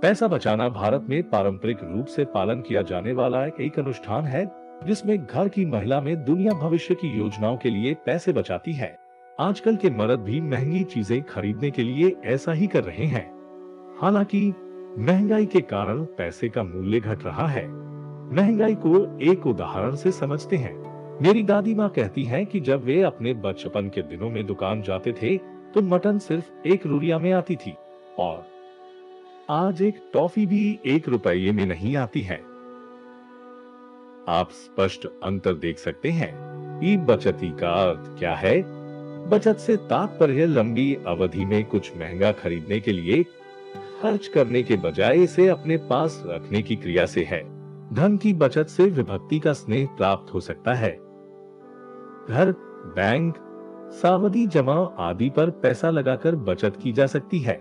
पैसा बचाना भारत में पारंपरिक रूप से पालन किया जाने वाला एक अनुष्ठान है जिसमें घर की महिला में दुनिया भविष्य की योजनाओं के लिए पैसे बचाती है। आजकल के मर्द भी महंगी चीजें खरीदने के लिए ऐसा ही कर रहे हैं। हालांकि महंगाई के कारण पैसे का मूल्य घट रहा है। महंगाई को एक उदाहरण से समझते हैं। मेरी दादी माँ कहती हैं कि जब वे अपने बचपन के दिनों में दुकान जाते थे तो मटन सिर्फ 1 रुपया में आती थी और आज एक टॉफी भी 1 रुपये में नहीं आती है। आप स्पष्ट अंतर देख सकते हैं। ई बचती का अर्थ क्या है? बचत से तात्पर्य लंबी अवधि में कुछ महंगा खरीदने के लिए खर्च करने के बजाय इसे अपने पास रखने की क्रिया से है। धन की बचत से विभक्ति का स्नेह प्राप्त हो सकता है। घर, बैंक, सावधि जमा आदि पर पैसा लगाकर बचत की जा सकती है।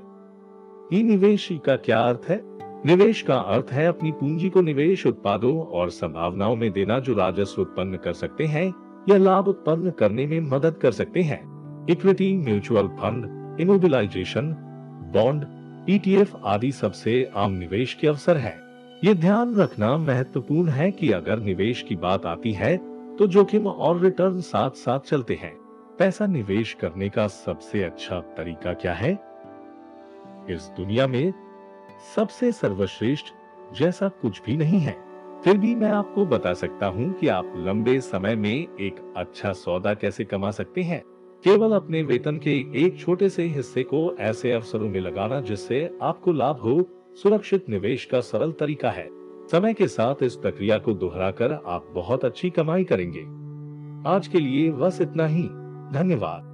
ई निवेश का क्या अर्थ है? निवेश का अर्थ है अपनी पूंजी को निवेश उत्पादों और संभावनाओं में देना जो राजस्व उत्पन्न कर सकते हैं या लाभ उत्पन्न करने में मदद कर सकते हैं। Equity, mutual fund, immobilisation, bond, ETF आदि सबसे आम निवेश के अवसर हैं। ये ध्यान रखना महत्वपूर्ण है कि अगर निवेश की बात आती है तो जोखिम और रिटर्न साथ साथ चलते हैं। पैसा निवेश करने का सबसे अच्छा तरीका क्या है? इस दुनिया में सबसे सर्वश्रेष्ठ जैसा कुछ भी नहीं है। फिर भी मैं आपको बता सकता हूँ कि आप लंबे समय में एक अच्छा सौदा कैसे कमा सकते हैं। केवल अपने वेतन के एक छोटे से हिस्से को ऐसे अवसरों में लगाना जिससे आपको लाभ हो, सुरक्षित निवेश का सरल तरीका है। समय के साथ इस प्रक्रिया को दोहराकर आप बहुत अच्छी कमाई करेंगे। आज के लिए बस इतना ही। धन्यवाद।